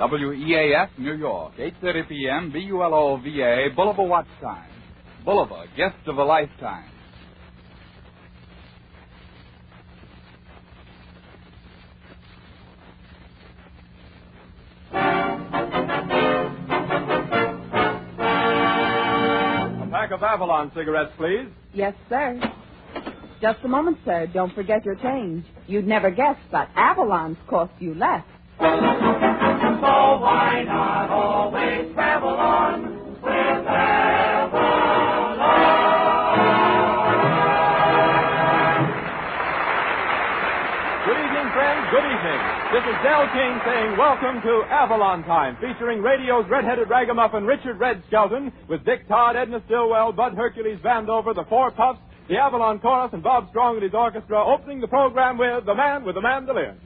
W-E-A-F, New York, 8:30 p.m., B-U-L-O-V-A, Bulova Watch Time. Bulova, Gift of a Lifetime. A pack of Avalon cigarettes, please. Yes, sir. Just a moment, sir. Don't forget your change. You'd never guess, but Avalon's cost you less. So why not always travel on with Avalon? Good evening, friends. Good evening. This is Del King saying welcome to Avalon Time, featuring radio's red-headed ragamuffin Richard Red Skelton with Dick Todd, Edna Stilwell, Bud Hercules Vandover, the Four Puffs, the Avalon Chorus, and Bob Strong and his orchestra, opening the program with The Man with the Mandolin.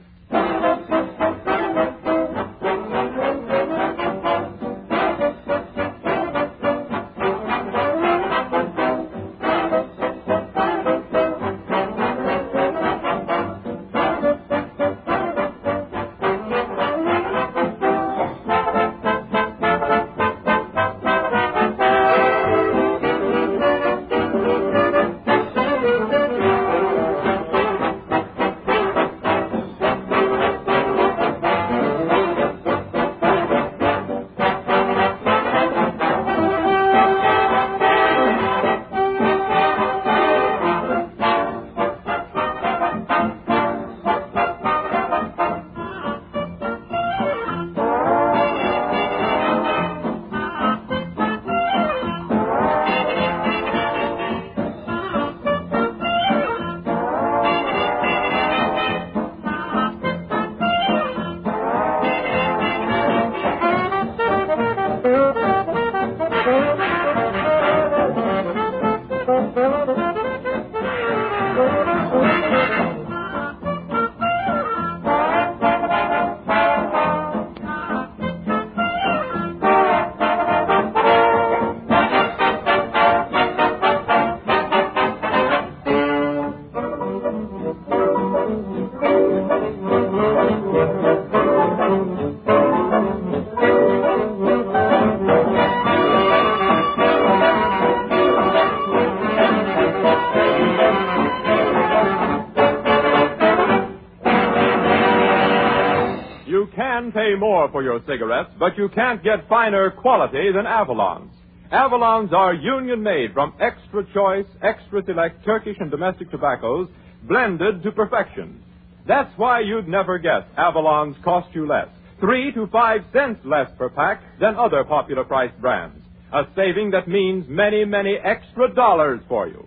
Pay more for your cigarettes, but you can't get finer quality than Avalon's. Avalon's are union-made from extra choice, extra select Turkish and domestic tobaccos, blended to perfection. That's why you'd never guess Avalon's cost you less, 3 to 5 cents less per pack than other popular priced brands. A saving that means many, many extra dollars for you.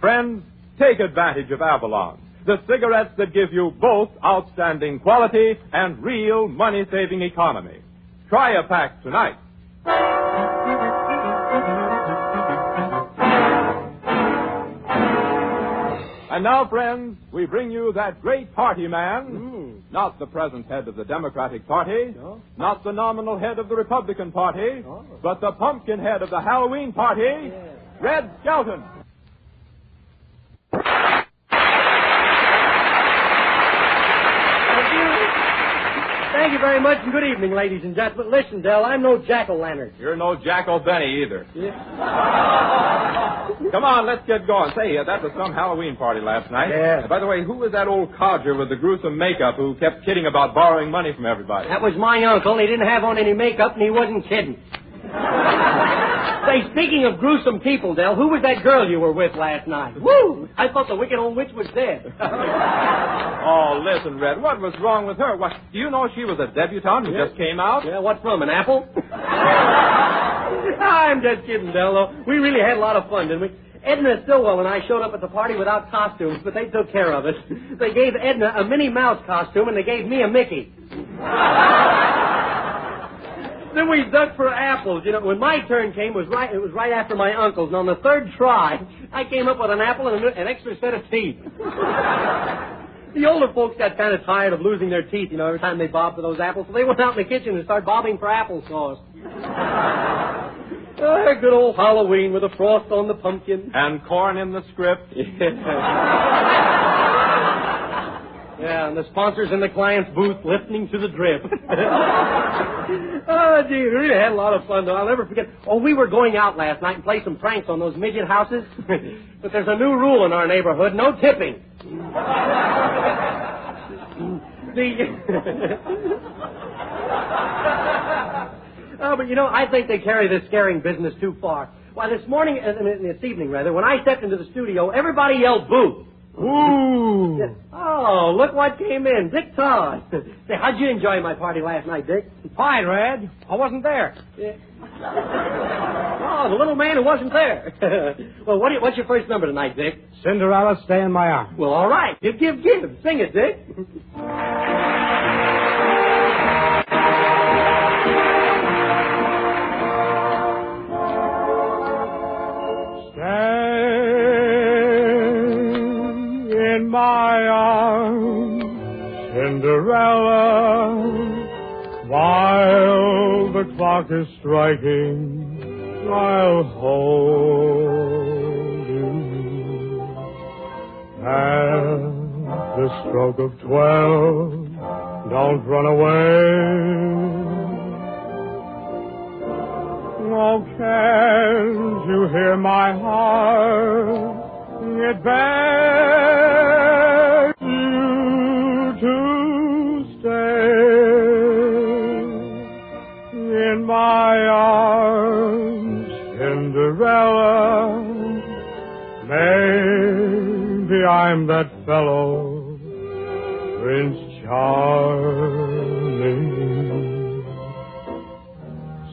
Friends, take advantage of Avalon's. The cigarettes that give you both outstanding quality and real money-saving economy. Try a pack tonight. And now, friends, we bring you that great party man. Not the present head of the Democratic Party. No. Not the nominal head of the Republican Party. No. But the pumpkin head of the Halloween Party, yeah. Red Skelton. Thank you very much, and good evening, ladies and gentlemen. Listen, Del, I'm no jack-o'-lantern. You're no jack-o'-benny either. Yeah. Come on, let's get going. Say, that was some Halloween party last night. Yeah. By the way, who was that old codger with the gruesome makeup who kept kidding about borrowing money from everybody? That was my uncle. He didn't have on any makeup, and he wasn't kidding. Say, speaking of gruesome people, Del, who was that girl you were with last night? Woo! I thought the wicked old witch was dead. Oh, listen, Red, what was wrong with her? What, do you know she was a debutante who just came out? Yeah, what from, an apple? I'm just kidding, Del. We really had a lot of fun, didn't we? Edna Stilwell and I showed up at the party without costumes, but they took care of us. They gave Edna a Minnie Mouse costume, and they gave me a Mickey. Then we ducked for apples. You know, when my turn came, it was right after my uncle's. And on the third try, I came up with an apple and an extra set of teeth. The older folks got kind of tired of losing their teeth, you know, every time they bobbed for those apples. So they went out in the kitchen and started bobbing for applesauce. Good old Halloween with a frost on the pumpkin. And corn in the script. Yeah, and the sponsor's in the client's booth listening to the drip. Oh, gee, we really had a lot of fun, though. I'll never forget. Oh, we were going out last night and play some pranks on those midget houses. But there's a new rule in our neighborhood, no tipping. Oh, but you know, I think they carry this scaring business too far. Why, this evening, when I stepped into the studio, everybody yelled boo. Ooh. Oh, look what came in. Dick Todd. Say, how'd you enjoy my party last night, Dick? Fine, Red. I wasn't there. Yeah. Oh, the little man who wasn't there. Well, what's your first number tonight, Dick? Cinderella, Stay in My Arms. Well, all right. Give. Sing it, Dick. My arms, Cinderella, while the clock is striking, I'll hold you. At the stroke of 12, don't run away. Oh, can't you hear my heart? It begs you to stay in my arms, Cinderella. Maybe I'm that fellow, Prince Charming.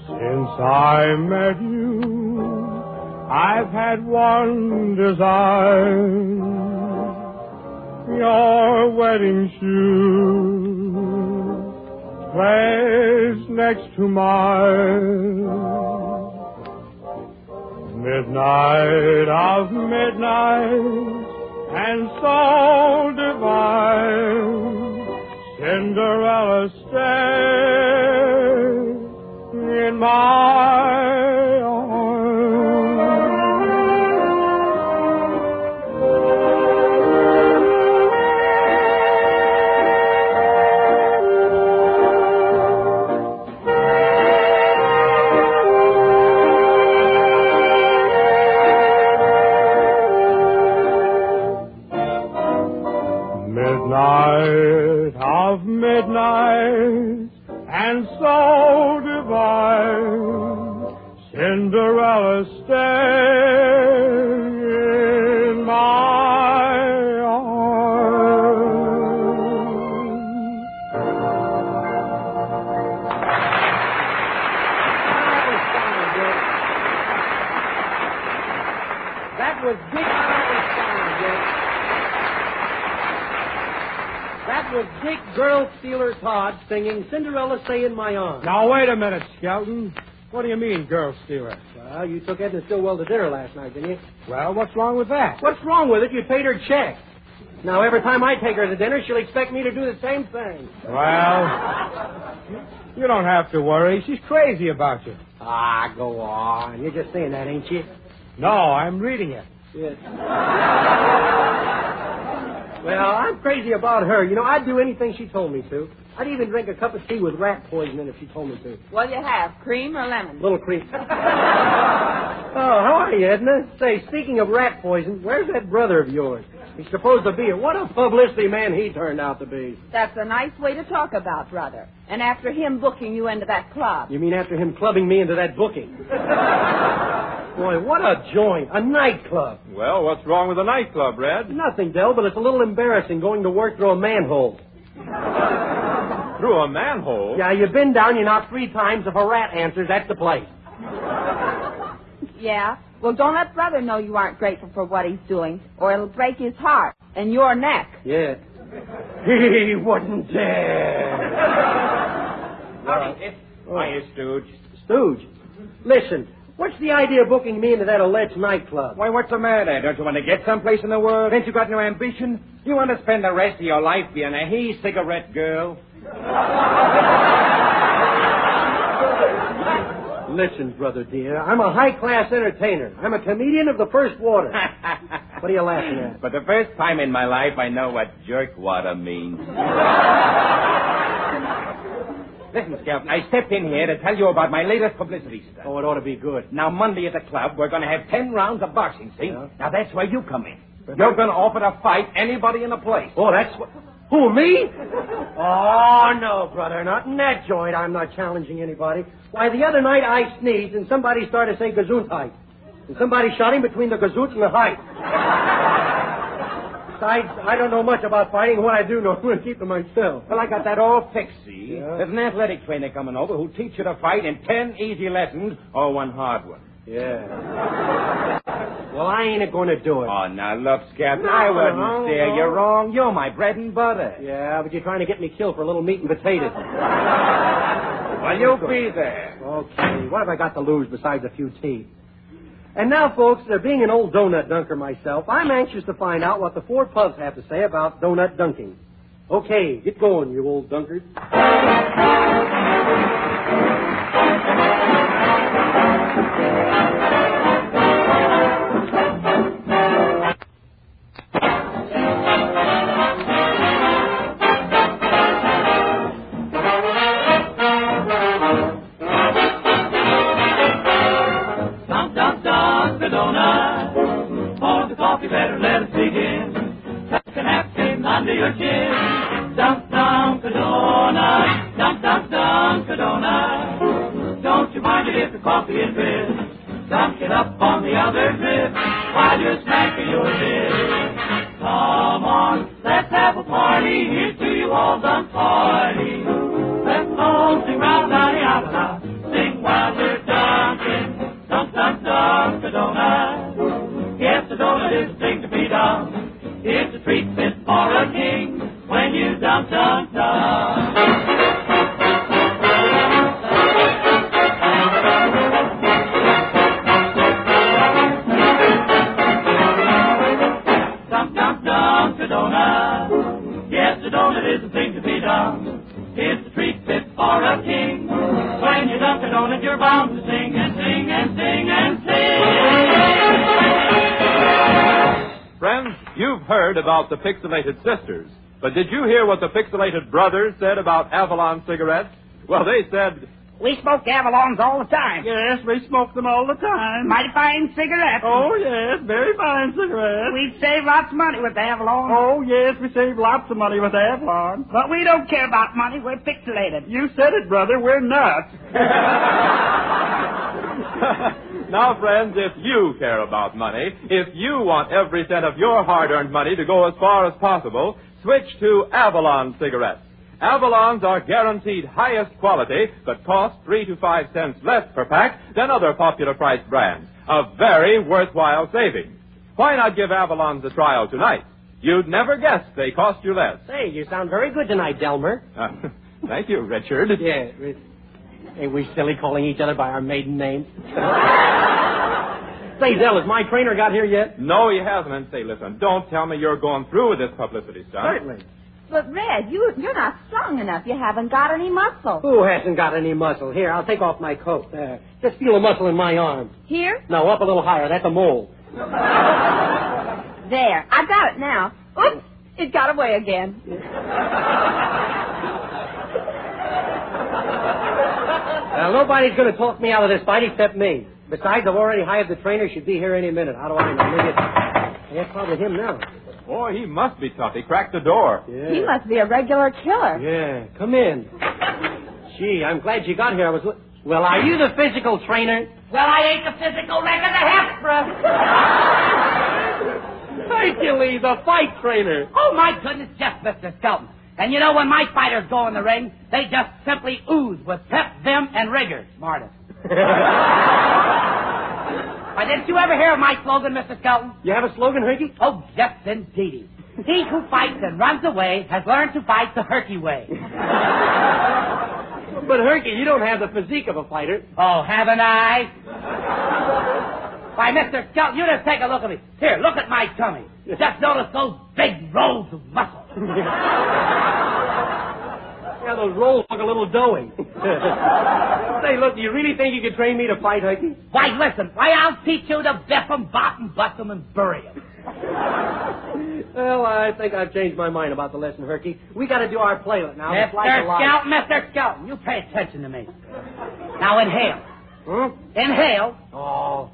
Since I met you, I've had one desire, your wedding shoe placed next to mine. Midnight of midnights, and so divine, Cinderella, stay in my arms. Night of midnight, and so divine, Cinderella, stay in my arms. That was big. That was Dick Girl Stealer Todd singing Cinderella Stay in My Arms. Now, wait a minute, Skelton. What do you mean, Girl Stealer? Well, you took Edna Stilwell to dinner last night, didn't you? Well, what's wrong with that? What's wrong with it? You paid her check. Now, every time I take her to dinner, she'll expect me to do the same thing. Well, you don't have to worry. She's crazy about you. Ah, go on. You're just saying that, ain't you? No, I'm reading it. Yes. Well, I'm crazy about her. You know, I'd do anything she told me to. I'd even drink a cup of tea with rat poison in if she told me to. What do you have, cream or lemon? Little cream. Oh, how are you, Edna? Say, speaking of rat poison, where's that brother of yours? He's supposed to be here. What a publicity man he turned out to be. That's a nice way to talk about brother. And after him booking you into that club. You mean after him clubbing me into that booking? Boy, what a joint. A nightclub. Well, what's wrong with a nightclub, Red? Nothing, Del, but it's a little embarrassing going to work through a manhole. Through a manhole? Yeah, you've been down, you knock three times. If a rat answers, that's the place. Yeah? Well, don't let brother know you aren't grateful for what he's doing, or it'll break his heart and your neck. Yeah. He wouldn't dare. Well, are you stooge? Stooge? Listen, what's the idea of booking me into that alleged nightclub? Why, what's the matter? Don't you want to get someplace in the world? Ain't you got no ambition? You want to spend the rest of your life being a cigarette girl? Listen, brother dear, I'm a high-class entertainer. I'm a comedian of the first water. What are you laughing at? For the first time in my life, I know what jerkwater means. Listen, Skelton, I stepped in here to tell you about my latest publicity stunt. Oh, it ought to be good. Now, Monday at the club, we're going to have 10 rounds of boxing, see? Yeah. Now, that's where you come in. But you're going to offer to fight anybody in the place. Oh, that's what... Who, me? Oh, no, brother, not in that joint. I'm not challenging anybody. Why, the other night I sneezed and somebody started saying Gesundheit. And somebody shot him between the gazoot and the height. Besides, I don't know much about fighting. What I do know, I'm going to keep to myself. Well, I got that all fixed, see? Yeah. There's an athletic trainer coming over who'll teach you to fight in 10 easy lessons or 1 hard one. Yeah. Well, I ain't going to do it. Oh, now, look, Skelton, I wouldn't dare. No. You're wrong. You're my bread and butter. Yeah, but you're trying to get me killed for a little meat and potatoes. Well, you'll be there. Okay. What have I got to lose besides a few teeth? And now, folks, being an old donut dunker myself, I'm anxious to find out what the Four Puffs have to say about donut dunking. Okay, get going, you old dunkard. The Pixelated Sisters. But did you hear what the Pixelated Brothers said about Avalon cigarettes? Well, they said... We smoked Avalons all the time. Yes, we smoked them all the time. Mighty fine cigarettes. Oh, yes, very fine cigarettes. We'd save lots of money with Avalon. Oh, yes, we save lots of money with Avalon. But we don't care about money. We're pixelated. You said it, brother. We're nuts. Now, friends, if you care about money, if you want every cent of your hard-earned money to go as far as possible, switch to Avalon cigarettes. Avalons are guaranteed highest quality, but cost 3 to 5 cents less per pack than other popular priced brands. A very worthwhile saving. Why not give Avalons a trial tonight? You'd never guess they cost you less. Hey, you sound very good tonight, Delmer. Thank you, Richard. Yeah, Richard. Hey, we silly calling each other by our maiden names. Say, Del, has my trainer got here yet? No, he hasn't. And say, listen, don't tell me you're going through with this publicity stunt. Certainly. But, Red, you're not strong enough. You haven't got any muscle. Who hasn't got any muscle? Here, I'll take off my coat. There. Just feel a muscle in my arm. Here? No, up a little higher. That's a mole. There. I got it now. Oops, it got away again. Now, nobody's going to talk me out of this fight except me. Besides, I've already hired the trainer. Should be here any minute. How do I know? Maybe it's probably him now. Boy, he must be tough. He cracked the door. Yeah. He must be a regular killer. Yeah, come in. Gee, I'm glad you got here. Well, are you the physical trainer? Well, I ain't the physical wreck of the Hesperus. Hercules, the fight trainer. Oh, my goodness, just Mr. Skelton. And you know, when my fighters go in the ring, they just simply ooze with pep, vim, and rigor. Smartest. Why, didn't you ever hear of my slogan, Mr. Skelton? You have a slogan, Herky? Oh, yes, indeedy. He who fights and runs away has learned to fight the Herky way. But, Herky, you don't have the physique of a fighter. Oh, haven't I? Why, Mr. Skelton, you just take a look at me. Here, look at my tummy. Just notice those big rolls of muscle. Yeah, those rolls look a little doughy. Say, look, do you really think you could train me to fight, Hickey? Why, listen, why, I'll teach you to biff 'em, bop 'em, bust 'em, and bury 'em. Well, I think I've changed my mind about the lesson, Herky. We got to do our playlet now. Mr. Skelton, you pay attention to me. Now inhale. Huh? Inhale. Oh.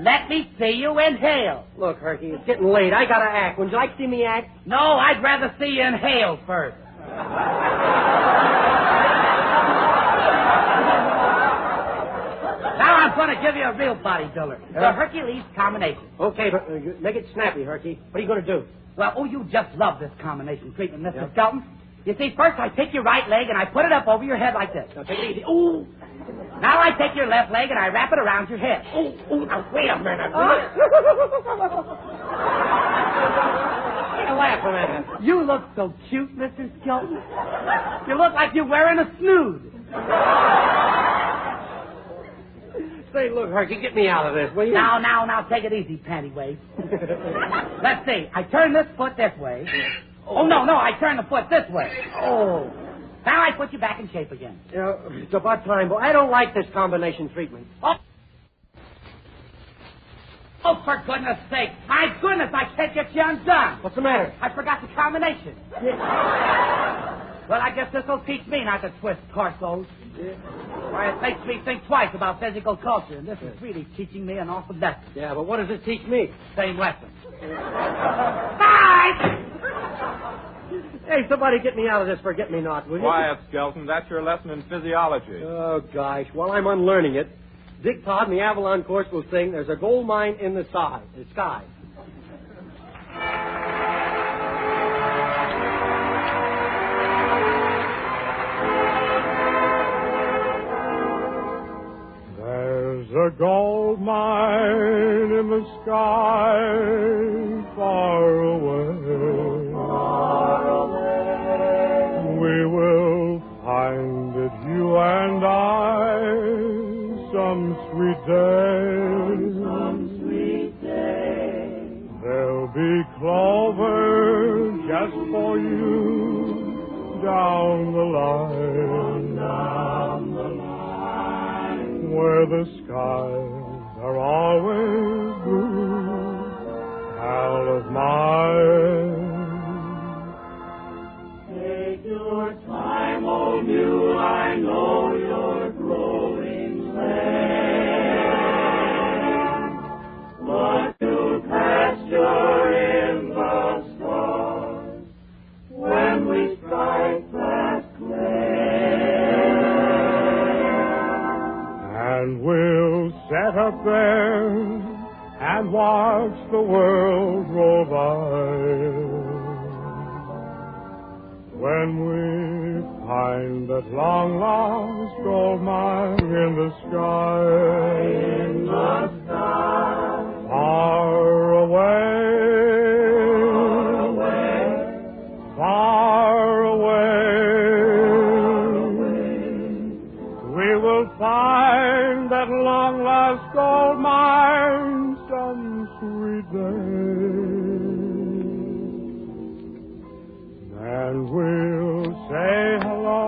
Let me see you inhale. Look, Herky, it's getting late. I got to act. Would you like to see me act? No, I'd rather see you inhale first. Now I'm going to give you a real bodybuilder. The Hercules combination. Okay, but make it snappy, Herky. What are you going to do? Well, oh, you just love this combination treatment, Mr. Skelton. You see, first I take your right leg and I put it up over your head like this. Now take it easy. Ooh. Now I take your left leg and I wrap it around your head. Ooh, ooh. Now wait a minute. Laugh a minute. You look so cute, Mr. Skelton. You look like you're wearing a snood. Say, look, Herky, get me out of this, will you? Now, take it easy, pantywaist. Let's see. I turn this foot this way. Oh, no, I turn the foot this way. Oh. Now I put you back in shape again. It's about time, but I don't like this combination treatment. Oh, for goodness sake. My goodness, I can't get you undone. What's the matter? I forgot the combination. Well, I guess this will teach me not to twist torsos. Why, it makes me think twice about physical culture, and this is really teaching me an awful lesson. Yeah, but what does it teach me? Same lesson. Hey, somebody get me out of this forget-me-not, will you? Quiet, Skelton. That's your lesson in physiology. Oh, gosh. Well, I'm unlearning it. Dick Todd in the Avalon course will sing, "There's a gold mine in the sky." There's a gold mine in the sky, far away. Far away. We will find it, you and I, some sweet day. Some sweet day. There'll be clover just for you down the line. Down the line. Where the skies are always blue, hell of mine. Take your time, old mule, I know you're growing lame. But you pasture in the stars when we strike that clay. And we'll set up there and watch the world roll by. When we find that long-lost gold mine in the sky, in the sky, far away, far away. Far away. We will find that long-lost gold mine some sweet day. And we'll say hello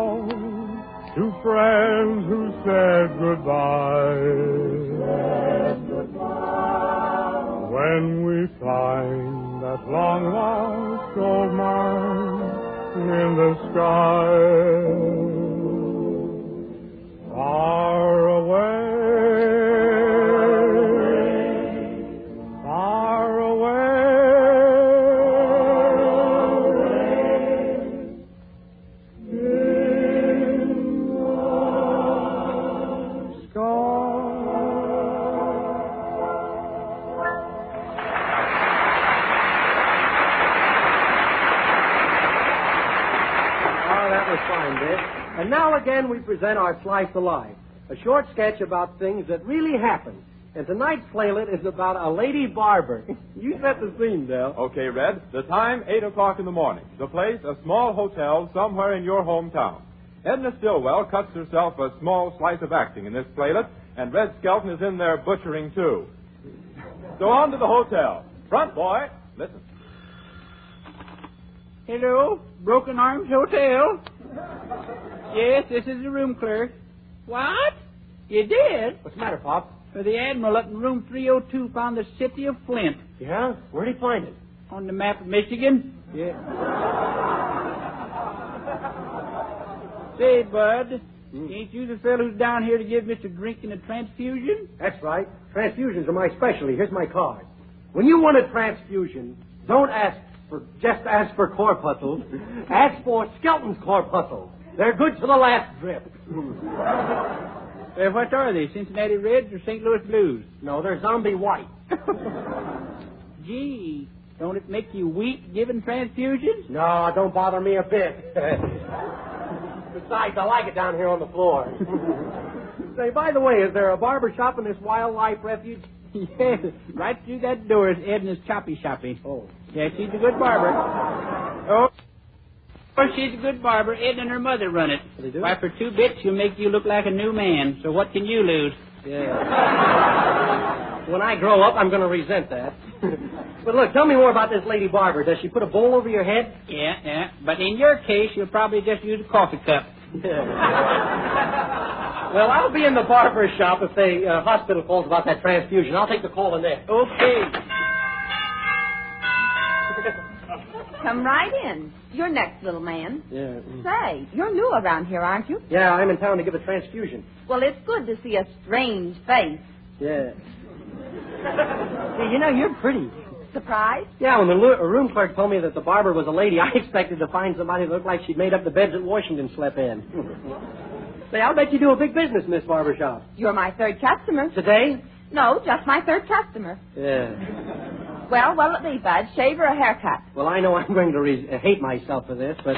to friends who said goodbye. Said goodbye. When we find that long-lost gold mine in the sky, far away. And now again we present our Slice Alive, a short sketch about things that really happen. And tonight's playlet is about a lady barber. You set the scene, Del. Okay, Red. The time, 8 o'clock in the morning. The place, a small hotel somewhere in your hometown. Edna Stilwell cuts herself a small slice of acting in this playlet, and Red Skelton is in there butchering, too. So on to the hotel. Front, boy. Listen. Hello, Broken Arms Hotel. Yes, this is the room clerk. What? You did? What's the matter, Pop? The Admiral up in room 302 found the city of Flint. Yeah? Where'd he find it? On the map of Michigan. Yeah. Say, Bud, ain't you the fellow who's down here to give Mr. Drinkin' a transfusion? That's right. Transfusions are my specialty. Here's my card. When you want a transfusion, don't ask for corpuscles. Ask for Skelton's corpuscles. They're good for the last drip. What are they, Cincinnati Reds or St. Louis Blues? No, they're zombie white. Gee, don't it make you weak giving transfusions? No, don't bother me a bit. Besides, I like it down here on the floor. Say, by the way, is there a barber shop in this wildlife refuge? Yes, right through that door is Edna's Choppy Shoppy. Oh. Yeah, she's a good barber. Oh. She's a good barber. Edna and her mother run it. They do? Why, for 2 bits, she'll make you look like a new man. So what can you lose? Yeah. When I grow up, I'm going to resent that. But look, tell me more about this lady barber. Does she put a bowl over your head? Yeah. But in your case, you'll probably just use a coffee cup. Yeah. Well, I'll be in the barber shop if the hospital calls about that transfusion. I'll take the call in there. Okay. Come right in. You're next, little man. Yeah. Say, you're new around here, aren't you? Yeah, I'm in town to give a transfusion. Well, it's good to see a strange face. Yeah. Hey, you know, you're pretty. Surprised? Yeah, when the room clerk told me that the barber was a lady, I expected to find somebody that looked like she'd made up the beds that Washington slept in. Say, I'll bet you do a big business in this barbershop. You're my third customer. Today? No, just my third customer. Yeah. Well, what'll it be, Bud? Shave or a haircut? Well, I know I'm going to hate myself for this, but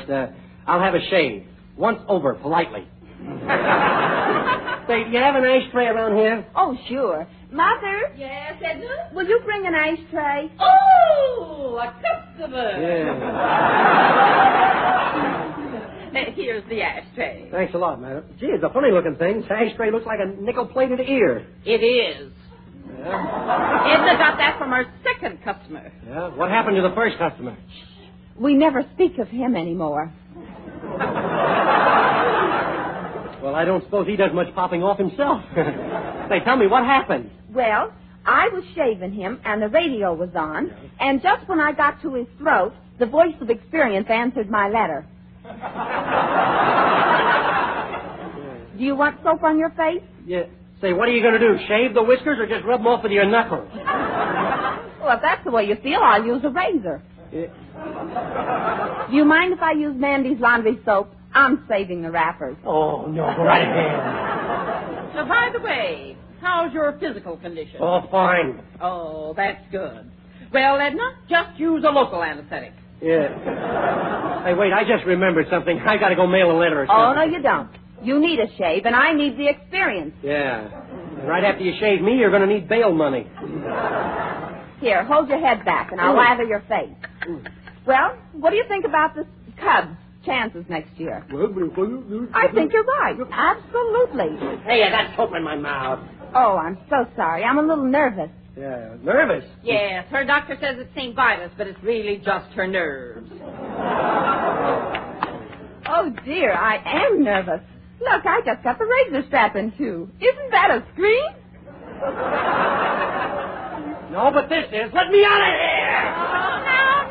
I'll have a shave. Once over, politely. Say, do you have an ashtray around here? Oh, sure. Mother? Yes, Edna? Will you bring an ashtray? Oh, a customer. Yeah. Here's the ashtray. Thanks a lot, madam. Gee, it's a funny-looking thing. The ashtray looks like a nickel-plated ear. It is. Yeah. Edna got that from her second customer. Yeah? What happened to the first customer? We never speak of him anymore. Well, I don't suppose he does much popping off himself. Say, tell me, what happened? Well, I was shaving him, and the radio was on, and just when I got to his throat, the voice of experience answered my letter. Do you want soap on your face? Yeah. Say, what are you going to do, shave the whiskers or just rub them off with your knuckles? Well, if that's the way you feel, I'll use a razor. Yeah. Do you mind if I use Mandy's laundry soap? I'm saving the wrappers. Oh, no, right ahead. Now, by the way, how's your physical condition? Oh, fine. Oh, that's good. Well, Edna, just use a local anesthetic. Yeah. Hey, wait, I just remembered something. I got to go mail a letter or something. Oh, no, you don't. You need a shave, and I need the experience. Yeah. And right after you shave me, you're going to need bail money. Here, hold your head back, and I'll lather your face. Well, what do you think about the Cubs' chances next year? I think you're right. Absolutely. Hey, I got soap in my mouth. Oh, I'm so sorry. I'm a little nervous. Yeah, nervous? Yes, her doctor says it's gingivitis, but it's really just her nerves. Oh, dear, I am nervous. Look, I just got the razor strap in two. Isn't that a scream? No, but this is. Let me out of here! Oh,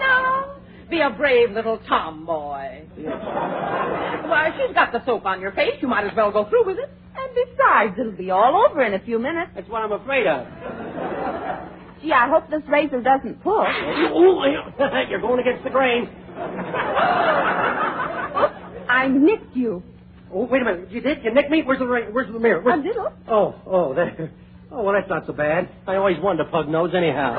no. Be a brave little tomboy. Yeah. Why, she's got the soap on your face. You might as well go through with it. And besides, it'll be all over in a few minutes. That's what I'm afraid of. Gee, I hope this razor doesn't pull. You're going against the grain. Oops, I nicked you. Oh, wait a minute. You did? You nicked me? Where's the mirror? A little. Oh, there. Oh, well, that's not so bad. I always wanted a pug nose anyhow.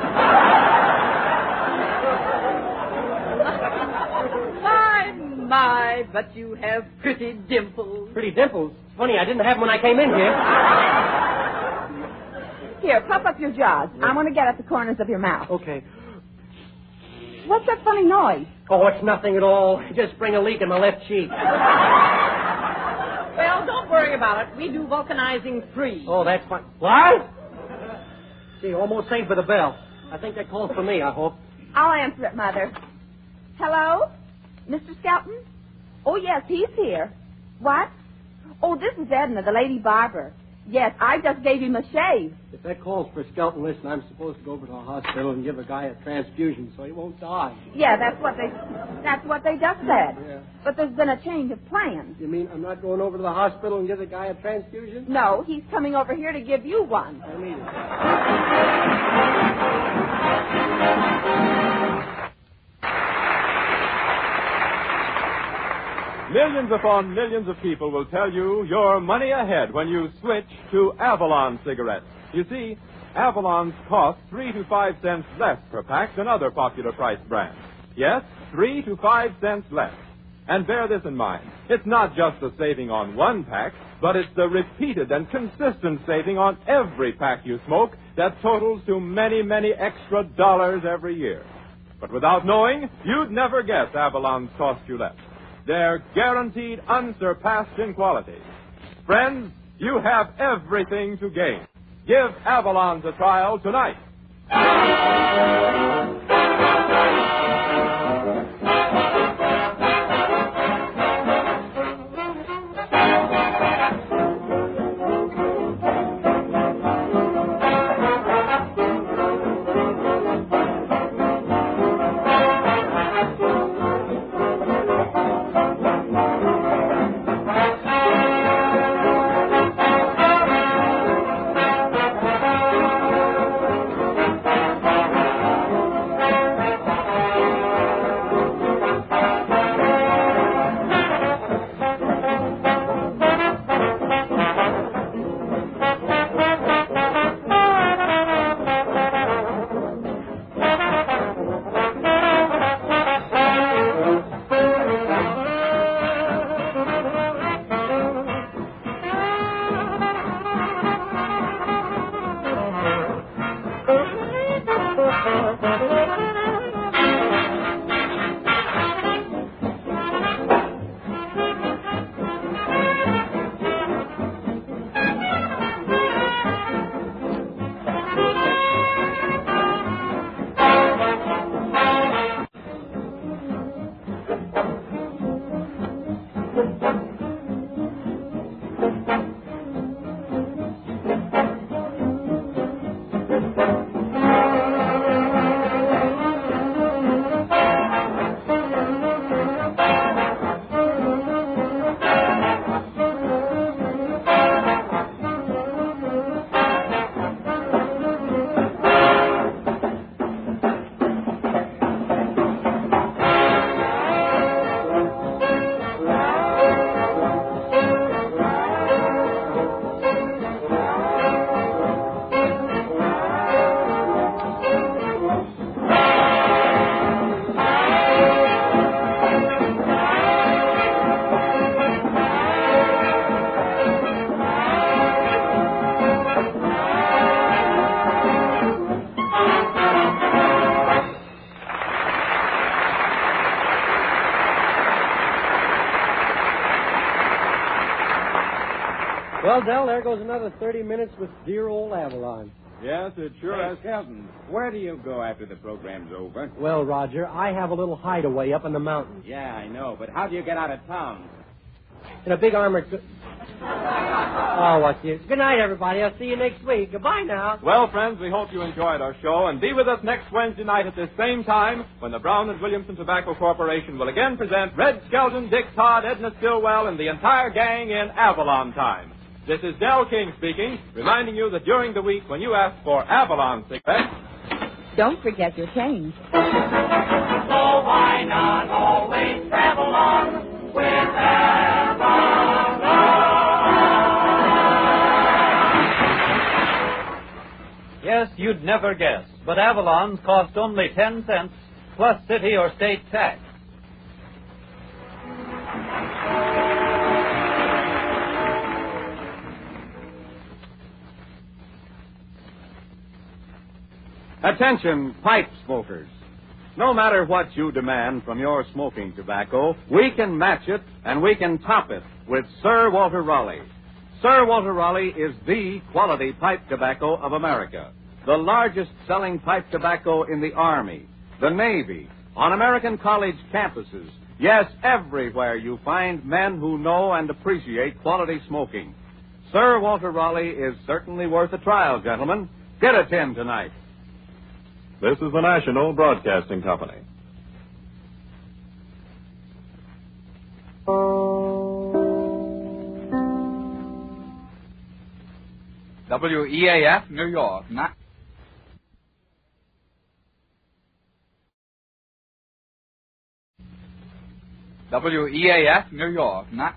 My, but you have pretty dimples. Pretty dimples? Funny, I didn't have them when I came in here. Here, puff up your jaws. Yeah. I want to get at the corners of your mouth. Okay. What's that funny noise? Oh, it's nothing at all. I just spring a leak in my left cheek. Well, don't worry about it. We do vulcanizing free. Oh, that's fine. What? Gee, almost saved for the bell. I think that calls for me, I hope. I'll answer it, Mother. Hello? Mr. Skelton? Oh, yes, he's here. What? Oh, this is Edna, the lady barber. Yes, I just gave him a shave. If that calls for Skelton, listen, I'm supposed to go over to the hospital and give a guy a transfusion so he won't die. Yeah, that's what they just said. Yeah. But there's been a change of plans. You mean I'm not going over to the hospital and give the guy a transfusion? No, he's coming over here to give you one. I need it. Millions upon millions of people will tell you you're money ahead when you switch to Avalon cigarettes. You see, Avalon's cost 3 to 5 cents less per pack than other popular price brands. Yes, 3 to 5 cents less. And bear this in mind. It's not just the saving on one pack, but it's the repeated and consistent saving on every pack you smoke that totals to many, many extra dollars every year. But without knowing, you'd never guess Avalon's cost you less. They're guaranteed unsurpassed in quality. Friends, you have everything to gain. Give Avalon's a trial tonight. Well, Del, there goes another 30 minutes with dear old Avalon. Yes, it sure has. Skelton, where do you go after the program's over? Well, Roger, I have a little hideaway up in the mountains. Yeah, I know, but how do you get out of town? In a big armored... Oh, what's you? Good night, everybody. I'll see you next week. Goodbye now. Well, friends, we hope you enjoyed our show, and be with us next Wednesday night at this same time when the Brown and Williamson Tobacco Corporation will again present Red Skelton, Dick Todd, Edna Stilwell, and the entire gang in Avalon Time. This is Del King speaking, reminding you that during the week when you ask for Avalon cigarettes... Don't forget your change. So why not always travel on with Avalon? Yes, you'd never guess, but Avalon's cost only 10 cents plus city or state tax. Attention, pipe smokers. No matter what you demand from your smoking tobacco, we can match it and we can top it with Sir Walter Raleigh. Sir Walter Raleigh is the quality pipe tobacco of America, the largest selling pipe tobacco in the Army, the Navy, on American college campuses, Yes, everywhere you find men who know and appreciate quality smoking. Sir Walter Raleigh is certainly worth a trial, gentlemen. Get a tin tonight. This is the National Broadcasting Company. W-E-A-F, New York. W-E-A-F, New York.